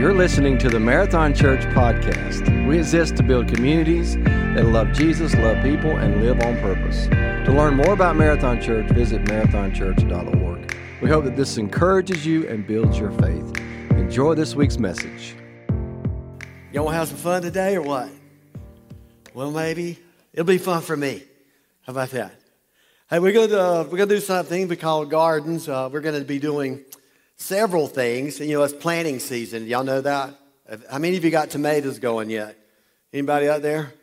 You're listening to the Marathon Church podcast. We exist to build communities that love Jesus, love people, and live on purpose. To learn more about Marathon Church, visit MarathonChurch.org. We hope that this encourages you and builds your faith. Enjoy this week's message. Y'all want to have some fun today or what? Well, maybe. It'll be fun for me. How about that? Hey, we're gonna do something we call gardens. We're gonna be doing several things. You know, it's planting season. Y'all know that? How many of you got tomatoes going yet? Anybody out there?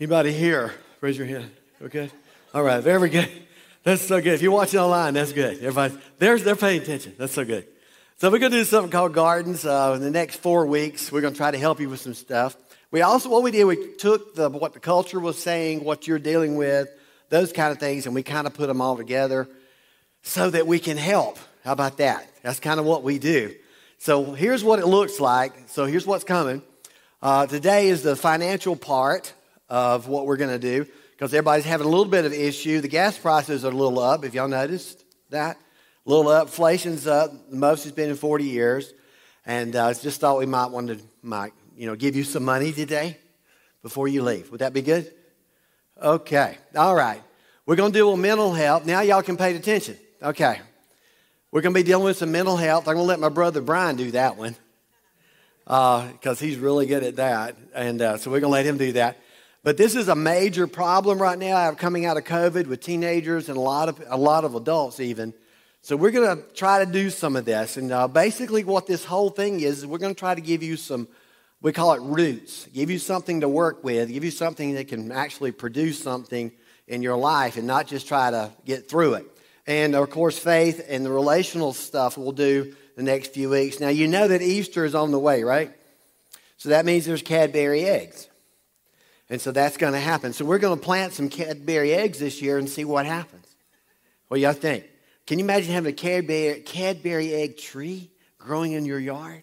Anybody here? Raise your hand. Okay. All right. Very good. That's so good. If you're watching online, that's good. Everybody, they're paying attention. That's so good. So we're gonna do something called gardens. In the next 4 weeks, we're gonna try to help you with some stuff. We took what the culture was saying, what you're dealing with, those kind of things, and we kind of put them all together so that we can help. How about that? That's kind of what we do. So here's what it looks like. So here's what's coming. Today is the financial part of what we're going to do because everybody's having a little bit of issue. The gas prices are a little up, if y'all noticed that. A little up. Inflation's up. The most it's been in 40 years. And I just thought we might want to, give you some money today before you leave. Would that be good? Okay, all right. We're going to deal with mental health. Now y'all can pay attention. Okay. We're going to be dealing with some mental health. I'm going to let my brother Brian do that one because he's really good at that. And so we're going to let him do that. But this is a major problem right now coming out of COVID with teenagers and a lot of adults even. So we're going to try to do some of this. And basically what this whole thing is we're going to try to give you some, we call it roots, give you something to work with, give you something that can actually produce something in your life and not just try to get through it. And, of course, faith and the relational stuff we'll do the next few weeks. Now, you know that Easter is on the way, right? So that means there's Cadbury eggs. And so that's going to happen. So we're going to plant some Cadbury eggs this year and see what happens. What do y'all think? Can you imagine having a Cadbury egg tree growing in your yard?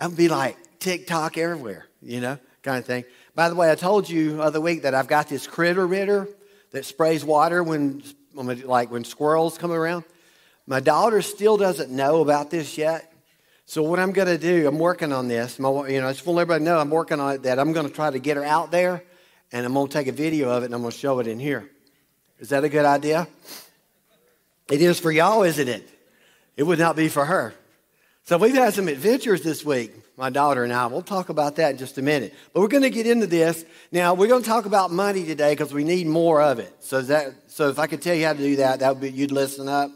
That would be like TikTok everywhere, kind of thing. By the way, I told you the other week that I've got this critter ritter that sprays water when squirrels come around. My daughter still doesn't know about this yet. So what I'm going to do, I'm working on this. I just want to let everybody know I'm working on it, that I'm going to try to get her out there, and I'm going to take a video of it, and I'm going to show it in here. Is that a good idea? It is for y'all, isn't it? It would not be for her. So we've had some adventures this week, my daughter and I. We'll talk about that in just a minute. But we're going to get into this. Now, we're going to talk about money today because we need more of it. So if I could tell you how to do that, you'd listen up.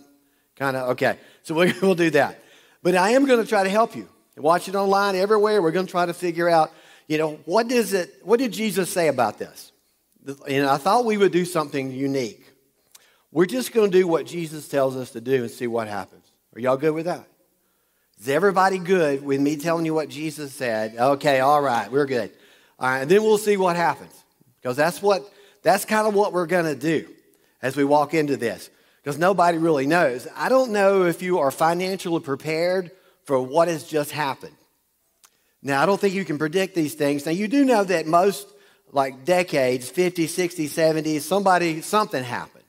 Kind of, okay. So we'll do that. But I am going to try to help you. Watch it online everywhere. We're going to try to figure out, what did Jesus say about this? And I thought we would do something unique. We're just going to do what Jesus tells us to do and see what happens. Are y'all good with that? Is everybody good with me telling you what Jesus said? Okay, all right, we're good. All right, and then we'll see what happens because that's kind of what we're going to do as we walk into this because nobody really knows. I don't know if you are financially prepared for what has just happened. Now, I don't think you can predict these things. Now, you do know that most decades, 50, 60, 70, something happened.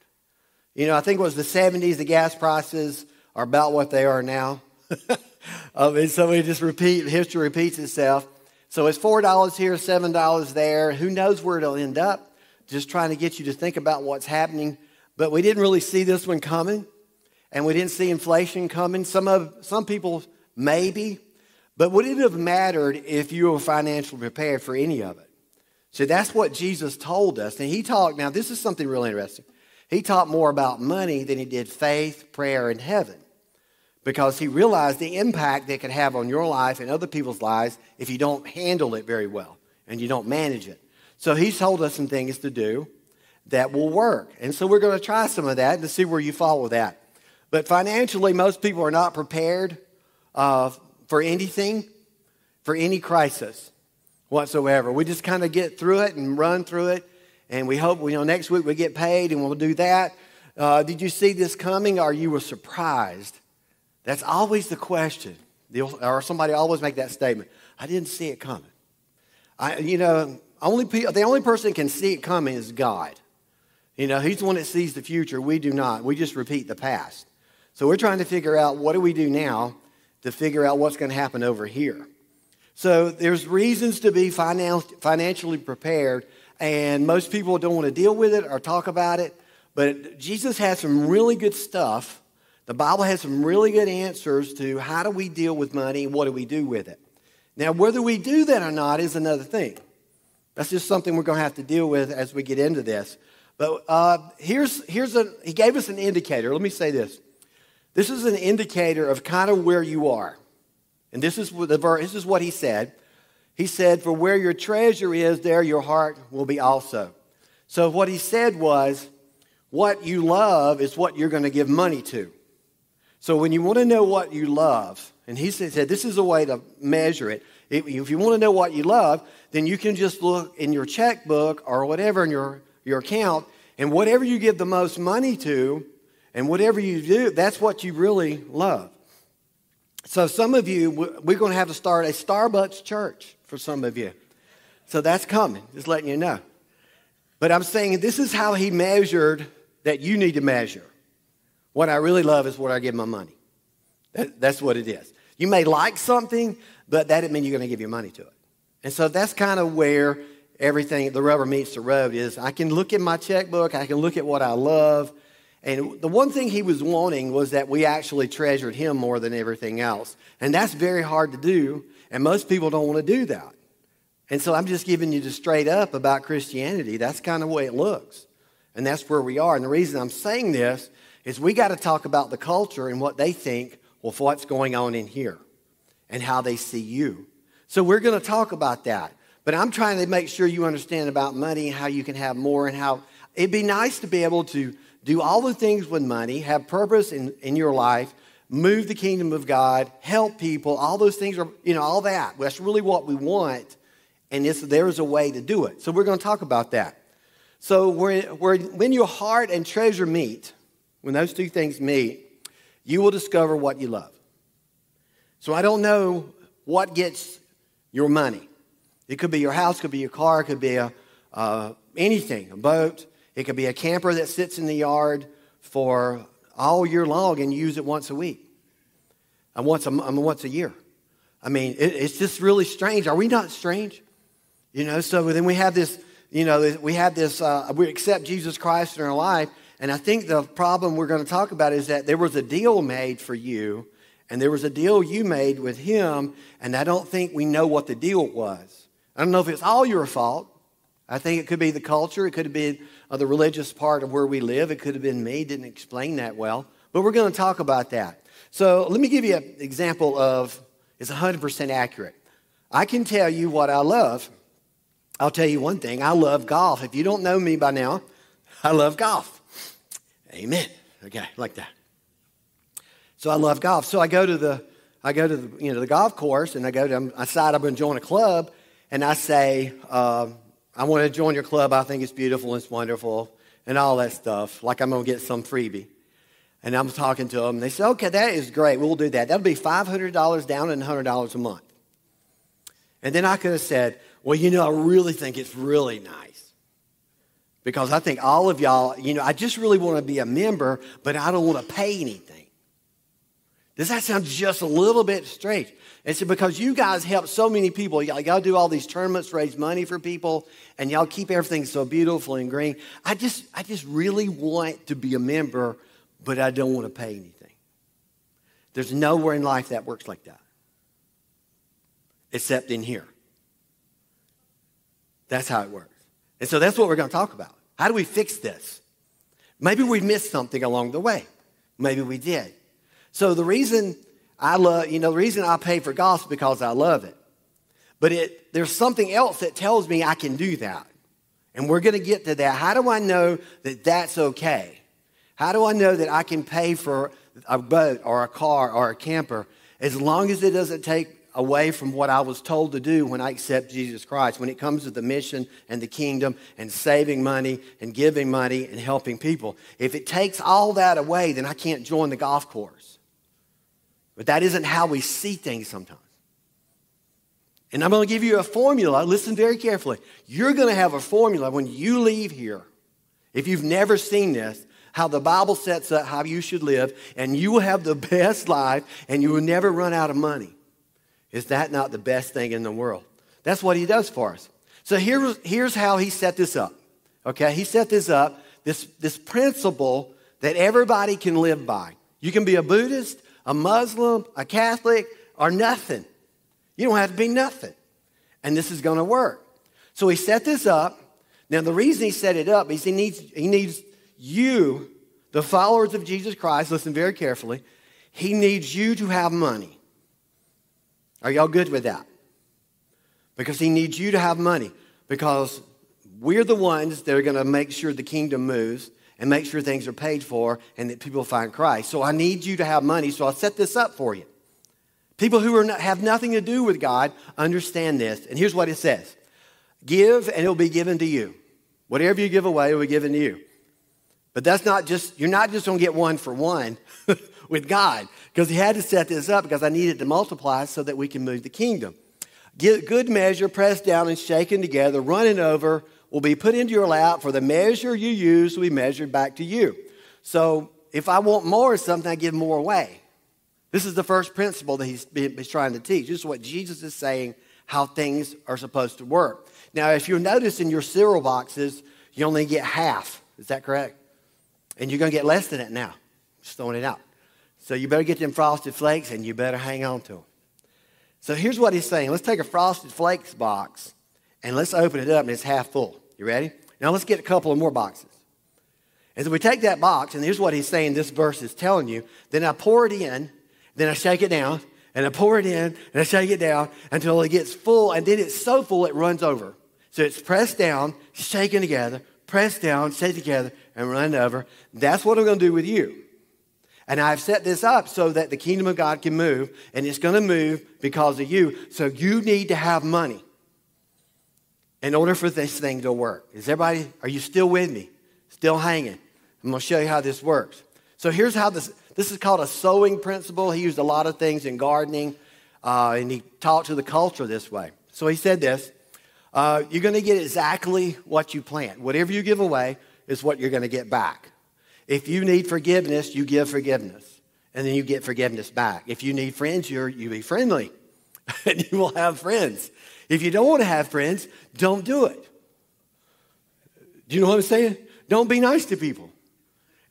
I think it was the 70s, the gas prices are about what they are now. So we just history repeats itself. So it's $4 here, $7 there. Who knows where it'll end up? Just trying to get you to think about what's happening. But we didn't really see this one coming, and we didn't see inflation coming. Some people maybe, but would it have mattered if you were financially prepared for any of it? So that's what Jesus told us. And he talked, now this is something really interesting. He talked more about money than he did faith, prayer, and heaven. Because he realized the impact that could have on your life and other people's lives if you don't handle it very well and you don't manage it. So he's told us some things to do that will work. And so we're going to try some of that to see where you fall with that. But financially, most people are not prepared for anything, for any crisis whatsoever. We just kind of get through it and run through it. And we hope, next week we get paid and we'll do that. Did you see this coming or you were surprised? That's always the question, or somebody always make that statement. I didn't see it coming. The only person that can see it coming is God. He's the one that sees the future. We do not. We just repeat the past. So we're trying to figure out what do we do now to figure out what's going to happen over here. So there's reasons to be financially prepared, and most people don't want to deal with it or talk about it, but Jesus has some really good stuff. The Bible has some really good answers to how do we deal with money and what do we do with it. Now, whether we do that or not is another thing. That's just something we're going to have to deal with as we get into this. But he gave us an indicator. Let me say this. This is an indicator of kind of where you are. And this is what he said. He said, for where your treasure is, there your heart will be also. So what he said was, what you love is what you're going to give money to. So when you want to know what you love, and he said this is a way to measure it. If you want to know what you love, then you can just look in your checkbook or whatever in your account, and whatever you give the most money to, and whatever you do, that's what you really love. So some of you, we're going to have to start a Starbucks church for some of you. So that's coming, just letting you know. But I'm saying this is how he measured that you need to measure. What I really love is what I give my money. That's what it is. You may like something, but that doesn't mean you're going to give your money to it. And so that's kind of where everything, the rubber meets the road, is I can look at my checkbook, I can look at what I love. And the one thing he was wanting was that we actually treasured him more than everything else. And that's very hard to do, and most people don't want to do that. And so I'm just giving you the straight up about Christianity. That's kind of the way it looks, and that's where we are. And the reason I'm saying this is we got to talk about the culture and what they think of what's going on in here and how they see you. So we're going to talk about that. But I'm trying to make sure you understand about money and how you can have more and how it'd be nice to be able to do all the things with money, have purpose in your life, move the kingdom of God, help people. All those things are, all that. That's really what we want, and there's a way to do it. So we're going to talk about that. So when your heart and treasure meet, when those two things meet, you will discover what you love. So I don't know what gets your money. It could be your house, could be your car, could be anything, a boat. It could be a camper that sits in the yard for all year long and you use it once a week, and once a year. I mean, it's just really strange. Are we not strange? So then we have this, we accept Jesus Christ in our life. And I think the problem we're going to talk about is that there was a deal made for you, and there was a deal you made with him, and I don't think we know what the deal was. I don't know if it's all your fault. I think it could be the culture. It could have been the religious part of where we live. It could have been me. Didn't explain that well. But we're going to talk about that. So let me give you an example of it's 100% accurate. I can tell you what I love. I'll tell you one thing. I love golf. If you don't know me by now, I love golf. Amen. Okay, like that. So I love golf. So I go to the golf course, and I decide I'm going to join a club, and I say, I want to join your club. I think it's beautiful, it's wonderful, and all that stuff. Like I'm going to get some freebie. And I'm talking to them. And they say, okay, that is great. We'll do that. That'll be $500 down and $100 a month. And then I could have said, well, I really think it's really nice. Because I think all of y'all, I just really want to be a member, but I don't want to pay anything. Does that sound just a little bit strange? It's because you guys help so many people. Y'all do all these tournaments, raise money for people, and y'all keep everything so beautiful and green. I just really want to be a member, but I don't want to pay anything. There's nowhere in life that works like that, except in here. That's how it works. And so that's what we're going to talk about. How do we fix this? Maybe we missed something along the way. Maybe we did. So the reason the reason I pay for golf is because I love it. But there's something else that tells me I can do that. And we're going to get to that. How do I know that that's okay? How do I know that I can pay for a boat or a car or a camper as long as it doesn't take away from what I was told to do when I accept Jesus Christ, when it comes to the mission and the kingdom and saving money and giving money and helping people? If it takes all that away, then I can't join the golf course. But that isn't how we see things sometimes. And I'm going to give you a formula. Listen very carefully. You're going to have a formula when you leave here. If you've never seen this, how the Bible sets up how you should live, and you will have the best life, and you will never run out of money. Is that not the best thing in the world? That's what he does for us. So here's how he set this up, okay? He set this up, this principle that everybody can live by. You can be a Buddhist, a Muslim, a Catholic, or nothing. You don't have to be nothing. And this is going to work. So he set this up. Now, the reason he set it up is he needs you, the followers of Jesus Christ, listen very carefully, he needs you to have money. Are y'all good with that? Because he needs you to have money. Because we're the ones that are going to make sure the kingdom moves and make sure things are paid for and that people find Christ. So I need you to have money, so I'll set this up for you. People who have nothing to do with God understand this. And here's what it says. Give, and it'll be given to you. Whatever you give away, it'll be given to you. But that's not just, you're not just going to get one for one with God, because he had to set this up because I needed to multiply so that we can move the kingdom. Get good measure, pressed down and shaken together, running over, will be put into your lap, for the measure you use will be measured back to you. So if I want more of something, I give more away. This is the first principle that he's trying to teach. This is what Jesus is saying, how things are supposed to work. Now, if you'll notice in your cereal boxes, you only get half. Is that correct? And you're going to get less than that now. Just throwing it out. So you better get them Frosted Flakes, and you better hang on to them. So here's what he's saying. Let's take a Frosted Flakes box, and let's open it up, and it's half full. You ready? Now, let's get a couple of more boxes. And so we take that box, and here's what he's saying this verse is telling you. Then I pour it in. Then I shake it down, and I pour it in, and I shake it down until it gets full, and then it's so full it runs over. So it's pressed down, shaken together, pressed down, shaken together, and run over. That's what I'm going to do with you. And I've set this up so that the kingdom of God can move, and it's going to move because of you. So you need to have money in order for this thing to work. Are you still with me? Still hanging? I'm going to show you how this works. So here's how this is called a sowing principle. He used a lot of things in gardening, and he talked to the culture this way. So he said this, you're going to get exactly what you plant. Whatever you give away is what you're going to get back. If you need forgiveness, you give forgiveness, and then you get forgiveness back. If you need friends, you be friendly, and you will have friends. If you don't want to have friends, don't do it. Do you know what I'm saying? Don't be nice to people,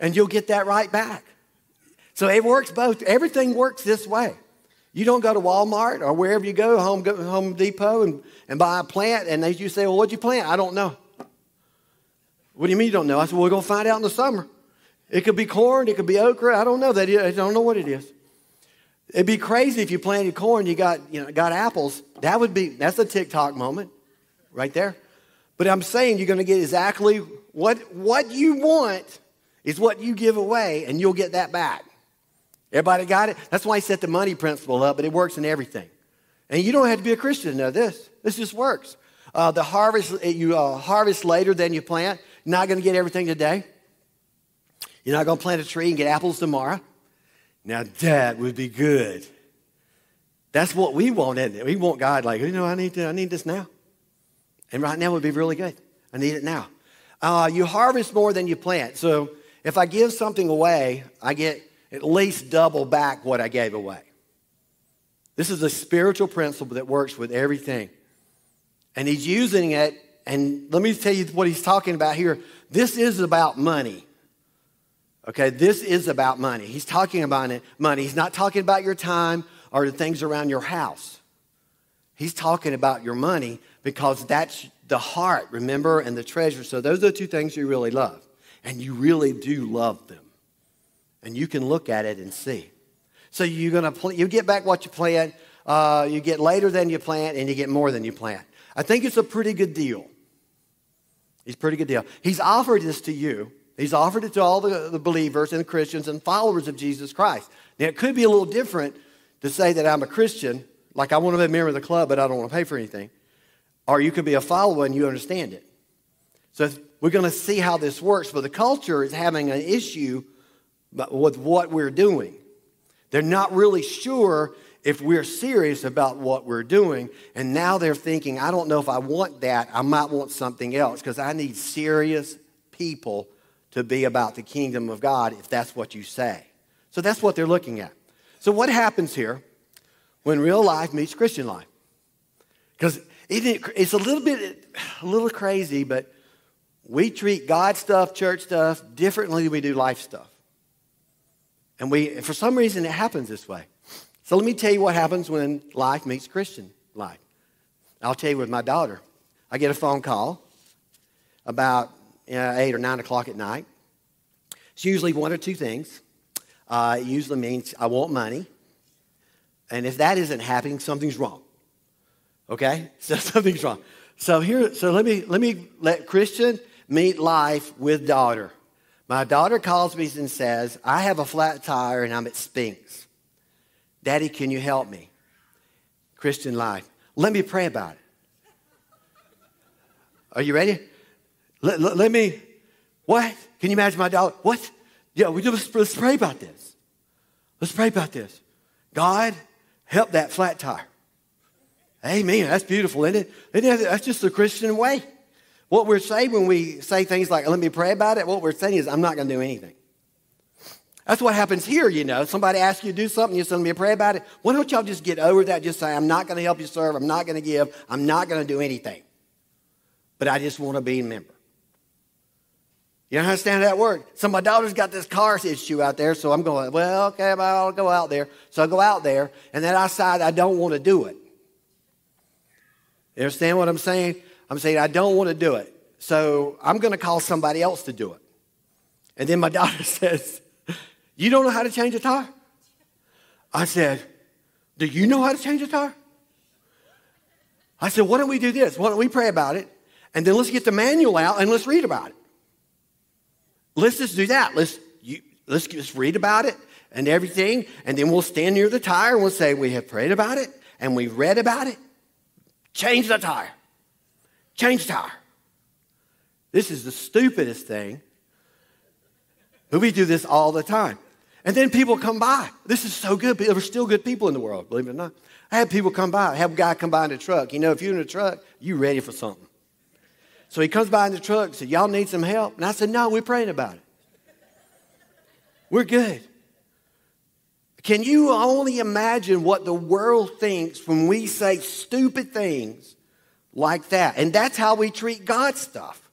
and you'll get that right back. So it works both. Everything works this way. You don't go to Walmart or wherever you go, Home Depot, and buy a plant. And you say, well, what'd you plant? I don't know. What do you mean you don't know? I said, well, we're going to find out in the summer. It could be corn. It could be okra. I don't know. I don't know what it is. It'd be crazy if you planted corn, you got apples. That's a TikTok moment right there. But I'm saying you're going to get exactly what you want is what you give away, and you'll get that back. Everybody got it? That's why he set the money principle up, but it works in everything. And you don't have to be a Christian to know this. This just works. The harvest, you harvest later than you plant. You're not going to get everything today. You're not going to plant a tree and get apples tomorrow. Now, that would be good. That's what we want, isn't it? We want God like, I need this now. And right now would be really good. I need it now. You harvest more than you plant. So if I give something away, I get at least double back what I gave away. This is a spiritual principle that works with everything. And he's using it, and let me tell you what he's talking about here. This is about money. Okay, this is about money. He's talking about money. He's not talking about your time or the things around your house. He's talking about your money because that's the heart, remember, and the treasure. So those are the two things you really love, and you really do love them. And you can look at it and see. So you get back what you plant, you get later than you plant, and you get more than you plant. I think it's a pretty good deal. It's a pretty good deal. He's offered this to you. He's offered it to all the believers and the Christians and followers of Jesus Christ. Now, it could be a little different to say that I'm a Christian, like I want to be a member of the club, but I don't want to pay for anything. Or you could be a follower and you understand it. So we're going to see how this works, but the culture is having an issue but with what we're doing. They're not really sure if we're serious about what we're doing. And now they're thinking, I don't know if I want that. I might want something else because I need serious people to be about the kingdom of God if that's what you say. So that's what they're looking at. So what happens here when real life meets Christian life? Because it's a little crazy, but we treat God stuff, church stuff, differently than we do life stuff. And for some reason, it happens this way. So let me tell you what happens when life meets Christian life. I'll tell you with my daughter. I get a phone call about 8 or 9 o'clock at night. It's usually one or two things. It usually means I want money. And if that isn't happening, something's wrong. Okay? So something's wrong. So let Christian meet life with daughter. My daughter calls me and says, I have a flat tire and I'm at Spinks. Daddy, can you help me? Christian life. Let me pray about it. Are you ready? Let me, what? Can you imagine my daughter? What? Yeah, let's pray about this. Let's pray about this. God, help that flat tire. Amen. That's beautiful, isn't it? That's just the Christian way. What we're saying when we say things like, let me pray about it, what we're saying is, I'm not going to do anything. That's what happens here, you know. Somebody asks you to do something, you say, let me pray about it. Why don't y'all just get over that? Just say, I'm not going to help you serve. I'm not going to give. I'm not going to do anything. But I just want to be a member. You understand how that works? So my daughter's got this car issue out there, so I'm going, well, okay, I'll go out there. So I go out there, and then I decide I don't want to do it. You understand what I'm saying? I'm saying I don't want to do it, so I'm going to call somebody else to do it. And then my daughter says, you don't know how to change a tire? I said, do you know how to change a tire? I said, why don't we do this? Why don't we pray about it, and then let's get the manual out and let's read about it. Let's just do that. Let's just read about it and everything, and then we'll stand near the tire and we'll say, we have prayed about it and we read about it. Change the tire. Change tire. This is the stupidest thing. We do this all the time. And then people come by. This is so good. There are still good people in the world, believe it or not. I had people come by. I had a guy come by in a truck. You know, if you're in a truck, you're ready for something. So he comes by in the truck and said, y'all need some help? And I said, no, we're praying about it. We're good. Can you only imagine what the world thinks when we say stupid things like that? And that's how we treat God stuff.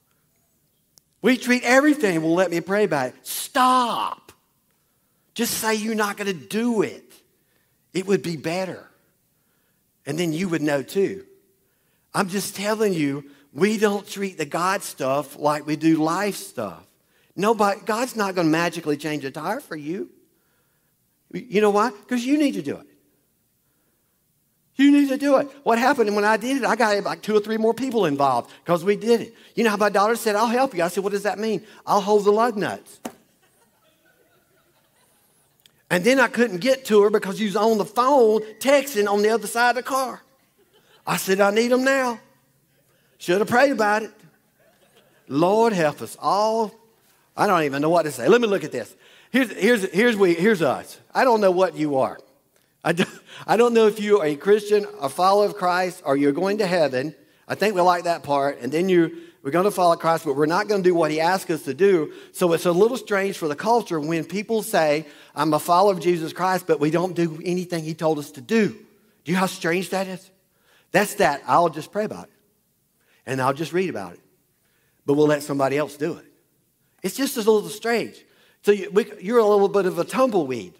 We treat everything, well, let me pray about it. Stop. Just say you're not going to do it. It would be better. And then you would know too. I'm just telling you, we don't treat the God stuff like we do life stuff. Nobody, God's not going to magically change a tire for you. You know why? Because you need to do it. You need to do it. What happened when I did it, I got like 2 or 3 more people involved because we did it. You know how my daughter said, I'll help you. I said, what does that mean? I'll hold the lug nuts. And then I couldn't get to her because she was on the phone texting on the other side of the car. I said, I need them now. Should have prayed about it. Lord, help us all. I don't even know what to say. Let me look at this. Here's us. I don't know what you are. I don't know if you are a Christian, a follower of Christ, or you're going to heaven. I think we like that part. And then we're going to follow Christ, but we're not going to do what he asked us to do. So it's a little strange for the culture when people say, I'm a follower of Jesus Christ, but we don't do anything he told us to do. Do you know how strange that is? That's that. I'll just pray about it. And I'll just read about it. But we'll let somebody else do it. It's just a little strange. So you're a little bit of a tumbleweed.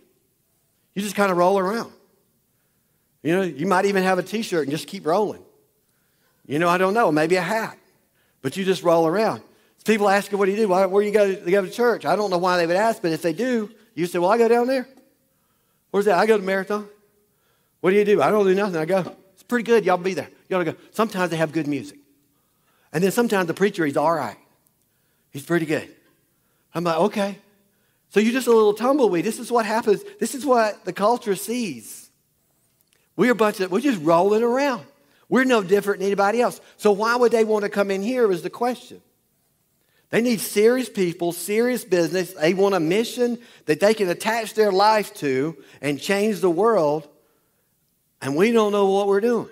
You just kind of roll around. You know, you might even have a T-shirt and just keep rolling. You know, I don't know, maybe a hat. But you just roll around. People ask you, what do you do? Where do you go to church? I don't know why they would ask, but if they do, you say, well, I go down there. Where's that? I go to Marathon. What do? I don't do nothing. I go. It's pretty good. Y'all be there. You ought to go. Sometimes they have good music. And then sometimes the preacher, he's all right. He's pretty good. I'm like, okay. So you're just a little tumbleweed. This is what happens. This is what the culture sees. We're just rolling around. We're no different than anybody else. So why would they want to come in here is the question. They need serious people, serious business. They want a mission that they can attach their life to and change the world. And we don't know what we're doing.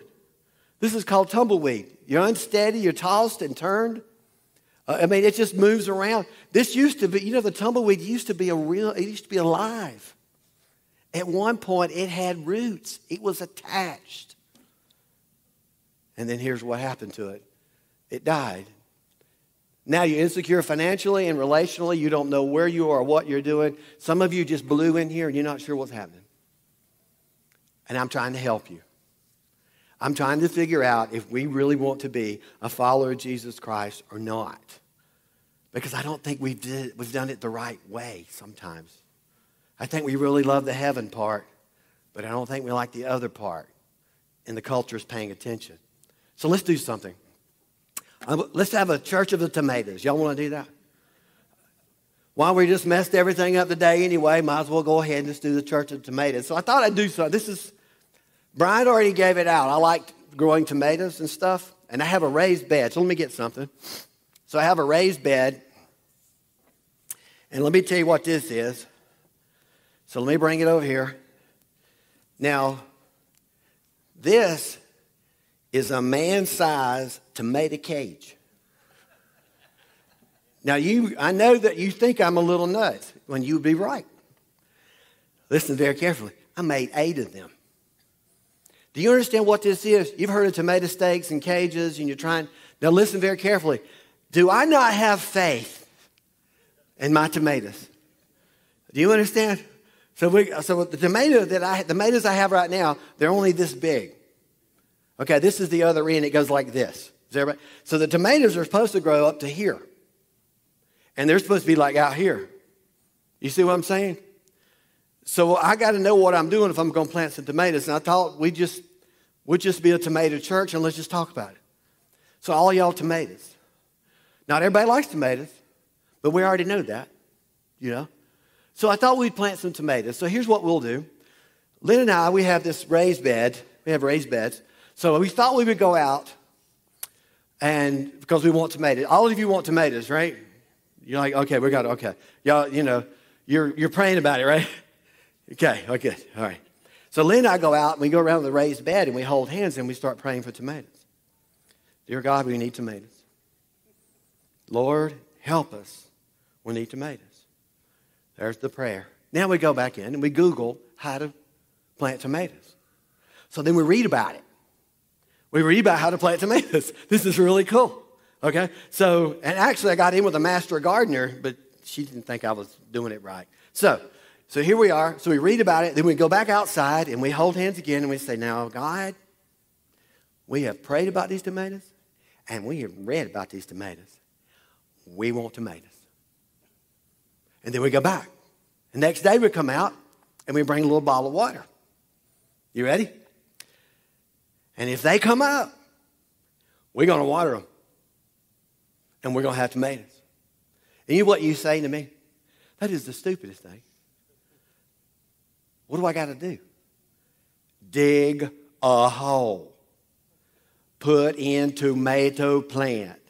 This is called tumbleweed. You're unsteady. You're tossed and turned. I mean, it just moves around. This used to be, you know, the tumbleweed used to be alive. At one point, it had roots. It was attached. And then here's what happened to it. It died. Now you're insecure financially and relationally. You don't know where you are or what you're doing. Some of you just blew in here and you're not sure what's happening. And I'm trying to help you. I'm trying to figure out if we really want to be a follower of Jesus Christ or not. Because I don't think we've done it the right way sometimes. I think we really love the heaven part, but I don't think we like the other part. And the culture is paying attention. So let's do something. Let's have a church of the tomatoes. Y'all want to do that? While we just messed everything up today anyway, might as well go ahead and just do the church of the tomatoes. So I thought I'd do something. Brian already gave it out. I liked growing tomatoes and stuff, and I have a raised bed. So let me get something. So I have a raised bed, and let me tell you what this is. So let me bring it over here. Now, this is a man-sized tomato cage. Now, I know that you think I'm a little nuts when you'd be right. Listen very carefully. I made 8 of them. Do you understand what this is? You've heard of tomato steaks and cages, and you're trying. Now, listen very carefully. Do I not have faith in my tomatoes? Do you understand? So the tomatoes I have right now, they're only this big. Okay, this is the other end. It goes like this. So the tomatoes are supposed to grow up to here. And they're supposed to be like out here. You see what I'm saying? So I got to know what I'm doing if I'm going to plant some tomatoes. And I thought we'd just be a tomato church and let's just talk about it. So all y'all tomatoes. Not everybody likes tomatoes, but we already know that, you know. So I thought we'd plant some tomatoes. So here's what we'll do. Lynn and I, we have this raised bed. We have raised beds. So we thought we would go out and because we want tomatoes. All of you want tomatoes, right? You're like, okay, we got it, okay. Y'all, you know, you're praying about it, right? Okay, all right. So Lynn and I go out, and we go around the raised bed, and we hold hands, and we start praying for tomatoes. Dear God, we need tomatoes. Lord, help us. We need tomatoes. There's the prayer. Now we go back in, and we Google how to plant tomatoes. So then we read about it. We read about how to plant tomatoes. This is really cool, okay? So, and actually, I got in with a master gardener, but she didn't think I was doing it right. So here we are. So we read about it. Then we go back outside, and we hold hands again, and we say, now, God, we have prayed about these tomatoes, and we have read about these tomatoes. We want tomatoes. And then we go back. The next day, we come out, and we bring a little bottle of water. You ready? And if they come up, we're going to water them, and we're going to have tomatoes. And you know what you say to me? That is the stupidest thing. What do I got to do? Dig a hole. Put in tomato plant.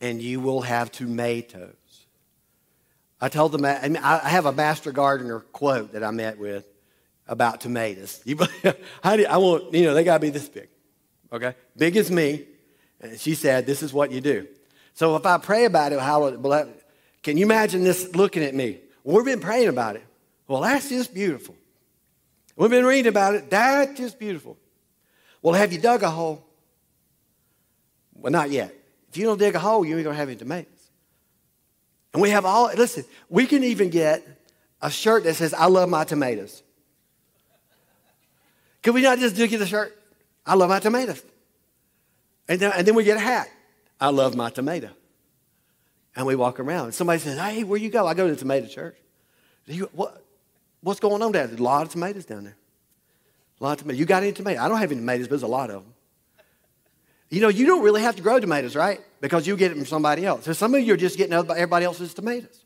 And you will have tomatoes. I told them, I have a master gardener quote that I met with about tomatoes. They got to be this big. Okay? Big as me. And she said, this is what you do. So if I pray about it, can you imagine this looking at me? Well, we've been praying about it. Well, that's just beautiful. We've been reading about it. That's just beautiful. Well, have you dug a hole? Well, not yet. If you don't dig a hole, you ain't going to have any tomatoes. And we have listen, we can even get a shirt that says, I love my tomatoes. Could we not just get a shirt? I love my tomatoes. And then we get a hat. I love my tomato. And we walk around. Somebody says, hey, where you go? I go to the tomato church. What's going on down there? There's a lot of tomatoes down there. A lot of tomatoes. You got any tomatoes? I don't have any tomatoes, but there's a lot of them. You know, you don't really have to grow tomatoes, right? Because you get it from somebody else. So some of you are just getting everybody else's tomatoes.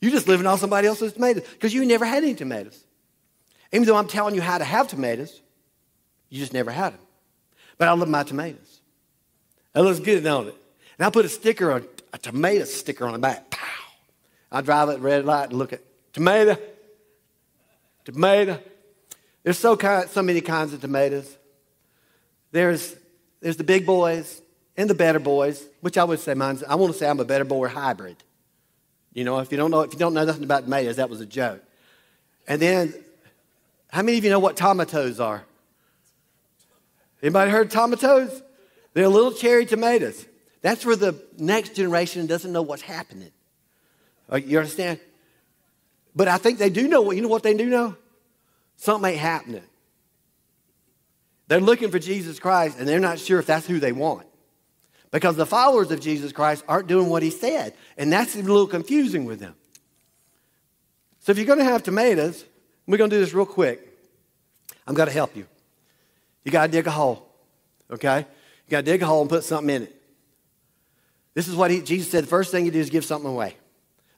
You're just living off somebody else's tomatoes because you never had any tomatoes. Even though I'm telling you how to have tomatoes, you just never had them. But I love my tomatoes. It looks good, don't it? And I put a tomato sticker on the back. Pow! I drive at red light and look at tomato. There's so many kinds of tomatoes. There's the big boys. and the better boys, which I would say mine's, I want to say I'm a better boy hybrid. You know, if you don't know nothing about tomatoes, that was a joke. And then, how many of you know what tomatoes are? Anybody heard of tomatoes? They're little cherry tomatoes. That's where the next generation doesn't know what's happening. You understand? But I think they do know. You know what they do know? Something ain't happening. They're looking for Jesus Christ, and they're not sure if that's who they want. Because the followers of Jesus Christ aren't doing what he said. And that's a little confusing with them. So if you're going to have tomatoes, we're going to do this real quick. I'm going to help you. You got to dig a hole, okay? You got to dig a hole and put something in it. This is what Jesus said. The first thing you do is give something away.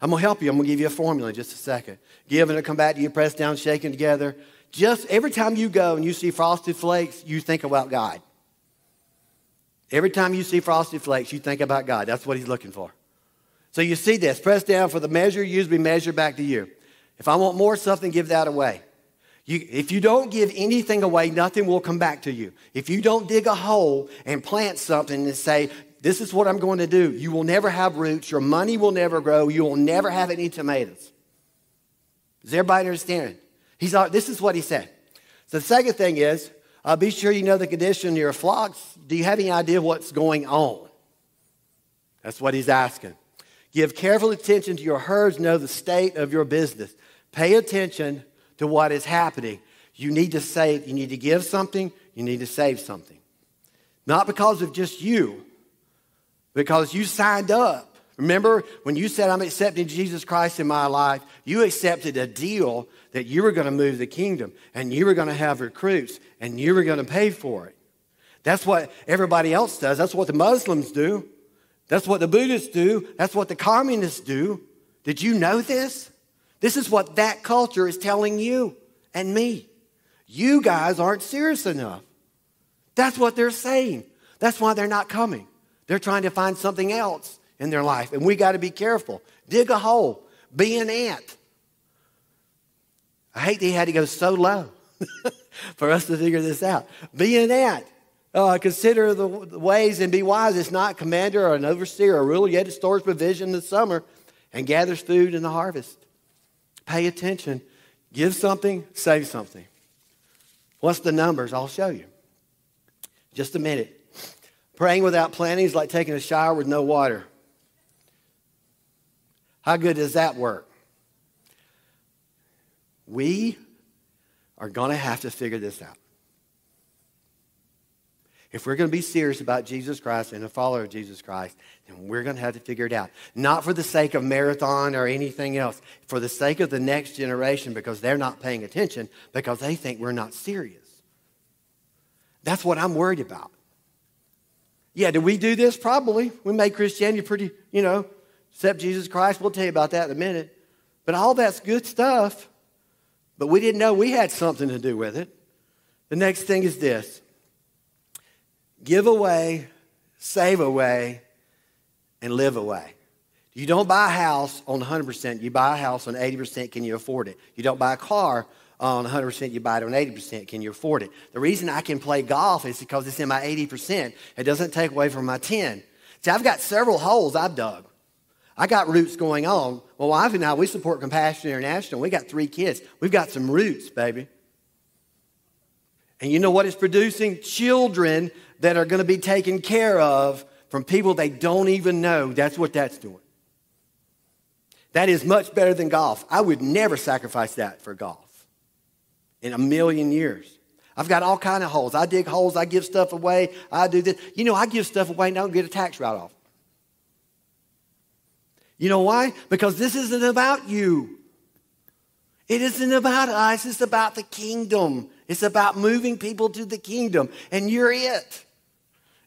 I'm going to help you. I'm going to give you a formula in just a second. Give and it'll come back to you, pressed down, shaken together. Just every time you go and you see Frosted Flakes, you think about God. Every time you see Frosted Flakes, you think about God. That's what he's looking for. So you see this. Press down for the measure used to be measured back to you. If I want more something, give that away. If you don't give anything away, nothing will come back to you. If you don't dig a hole and plant something and say, this is what I'm going to do, you will never have roots. Your money will never grow. You will never have any tomatoes. Does everybody understand? This is what he said. So the second thing is, be sure you know the condition of your flocks. Do you have any idea what's going on? That's what he's asking. Give careful attention to your herds. Know the state of your business. Pay attention to what is happening. You need to save. You need to give something. You need to save something. Not because of just you, because you signed up. Remember, when you said, I'm accepting Jesus Christ in my life, you accepted a deal that you were going to move the kingdom, and you were going to have recruits, and you were going to pay for it. That's what everybody else does. That's what the Muslims do. That's what the Buddhists do. That's what the communists do. Did you know this? This is what that culture is telling you and me. You guys aren't serious enough. That's what they're saying. That's why they're not coming. They're trying to find something else in their life, and we got to be careful. Dig a hole. Be an ant. I hate that he had to go so low for us to figure this out. Be an ant. Consider the ways and be wise. It's not a commander or an overseer or ruler, yet it stores provision in the summer and gathers food in the harvest. Pay attention. Give something, save something. What's the numbers? I'll show you. Just a minute. Praying without planning is like taking a shower with no water. How good does that work? We are going to have to figure this out. If we're going to be serious about Jesus Christ and a follower of Jesus Christ, then we're going to have to figure it out. Not for the sake of marathon or anything else. For the sake of the next generation, because they're not paying attention, because they think we're not serious. That's what I'm worried about. Yeah, do we do this? Probably. We made Christianity pretty, except Jesus Christ. We'll tell you about that in a minute. But all that's good stuff. But we didn't know we had something to do with it. The next thing is this. Give away, save away, and live away. You don't buy a house on 100%. You buy a house on 80%. Can you afford it? You don't buy a car on 100%, you buy it on 80%. Can you afford it? The reason I can play golf is because it's in my 80%. It doesn't take away from my 10. See, I've got several holes I've dug. I got roots going on. My wife and I, we support Compassion International. We got 3 kids. We've got some roots, baby. And you know what it's producing? Children that are going to be taken care of from people they don't even know. That's what that's doing. That is much better than golf. I would never sacrifice that for golf. In a million years. I've got all kinds of holes. I dig holes. I give stuff away. I do this. I give stuff away and I don't get a tax write-off. You know why? Because this isn't about you. It isn't about us. It's about the kingdom. It's about moving people to the kingdom. And you're it.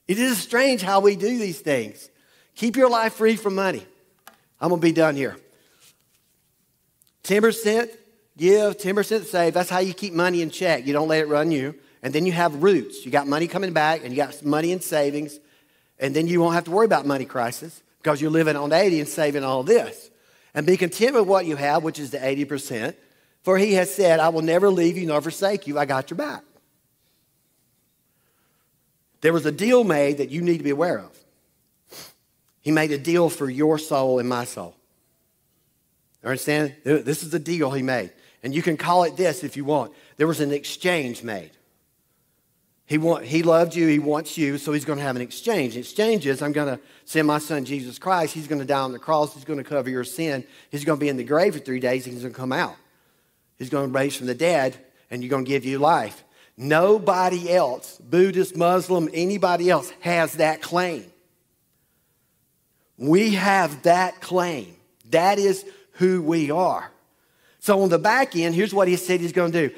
It is strange how we do these things. Keep your life free from money. I'm going to be done here. 10%. Give, 10% save. That's how you keep money in check. You don't let it run you. And then you have roots. You got money coming back, and you got money in savings. And then you won't have to worry about money crisis because you're living on 80 and saving all this. And be content with what you have, which is the 80%. For he has said, I will never leave you nor forsake you. I got your back. There was a deal made that you need to be aware of. He made a deal for your soul and my soul. Understand? This is the deal he made. And you can call it this if you want. There was an exchange made. He loved you. He wants you. So he's going to have an exchange. Exchange is, I'm going to send my son Jesus Christ. He's going to die on the cross. He's going to cover your sin. He's going to be in the grave for 3 days. And he's going to come out. He's going to raise from the dead. And you're going to give you life. Nobody else, Buddhist, Muslim, anybody else has that claim. We have that claim. That is who we are. So on the back end, here's what he said he's going to do.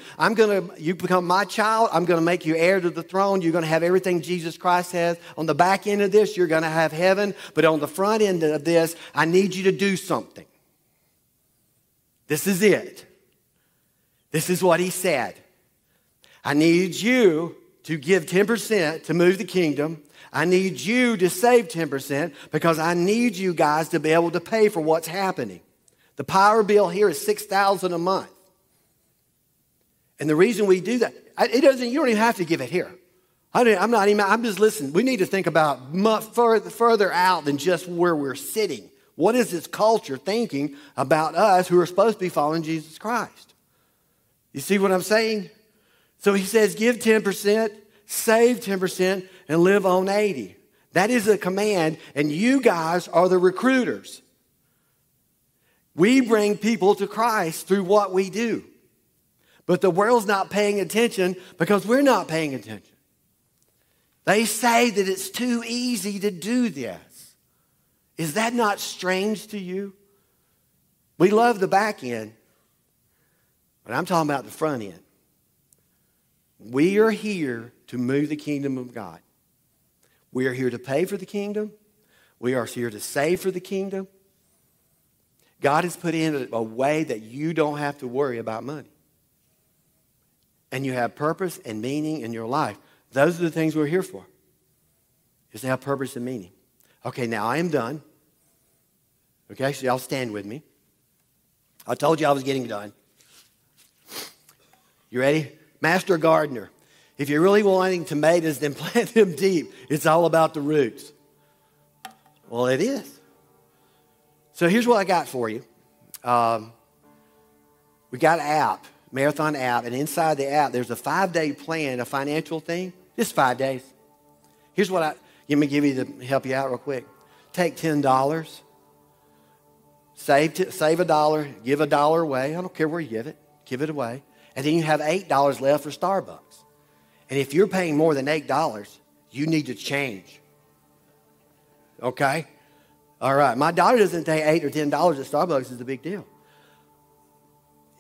You become my child. I'm going to make you heir to the throne. You're going to have everything Jesus Christ has. On the back end of this, you're going to have heaven. But on the front end of this, I need you to do something. This is it. This is what he said. I need you to give 10% to move the kingdom. I need you to save 10% because I need you guys to be able to pay for what's happening. The power bill here is $6,000 a month. And the reason we do that, you don't even have to give it here. I'm just listening. We need to think about much further out than just where we're sitting. What is this culture thinking about us who are supposed to be following Jesus Christ? You see what I'm saying? So he says, give 10%, save 10%, and live on 80. That is a command, and you guys are the recruiters. We bring people to Christ through what we do. But the world's not paying attention because we're not paying attention. They say that it's too easy to do this. Is that not strange to you? We love the back end, but I'm talking about the front end. We are here to move the kingdom of God. We are here to pay for the kingdom. We are here to save for the kingdom. God has put in a way that you don't have to worry about money. And you have purpose and meaning in your life. Those are the things we're here for, is to have purpose and meaning. Okay, now I am done. Okay, so y'all stand with me. I told you I was getting done. You ready? Master gardener. If you're really wanting tomatoes, then plant them deep. It's all about the roots. Well, it is. So here's what I got for you. We got an app, Marathon app, and inside the app, there's a 5-day plan, a financial thing. Just 5 days. Here's what let me give you to help you out real quick. Take $10, save $1, give $1 away. I don't care where you give it away. And then you have $8 left for Starbucks. And if you're paying more than $8, you need to change. Okay? All right, my daughter doesn't think $8 or $10 at Starbucks is a big deal.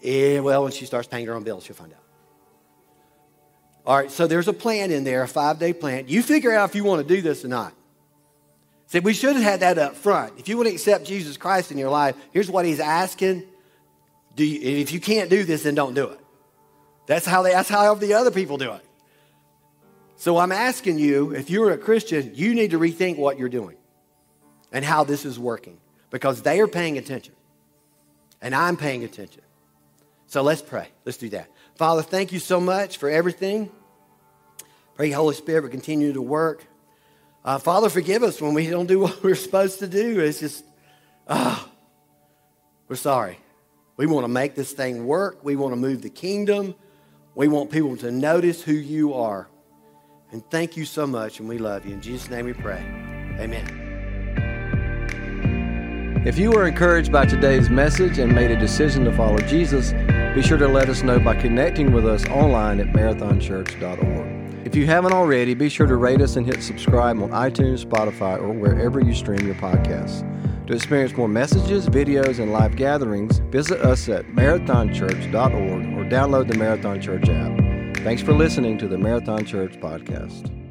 Yeah, well, when she starts paying her own bills, she'll find out. All right, so there's a plan in there, a 5-day plan. You figure out if you want to do this or not. See, we should have had that up front. If you want to accept Jesus Christ in your life, here's what he's asking. If you can't do this, then don't do it. That's how the other people do it. So I'm asking you, if you're a Christian, you need to rethink what you're doing and how this is working, because they are paying attention, and I'm paying attention. So let's pray. Let's do that. Father, thank you so much for everything. Pray Holy Spirit will continue to work. Father, forgive us when we don't do what we're supposed to do. It's just, we're sorry. We want to make this thing work. We want to move the kingdom. We want people to notice who you are. And thank you so much, and we love you. In Jesus' name we pray. Amen. If you were encouraged by today's message and made a decision to follow Jesus, be sure to let us know by connecting with us online at MarathonChurch.org. If you haven't already, be sure to rate us and hit subscribe on iTunes, Spotify, or wherever you stream your podcasts. To experience more messages, videos, and live gatherings, visit us at MarathonChurch.org or download the Marathon Church app. Thanks for listening to the Marathon Church podcast.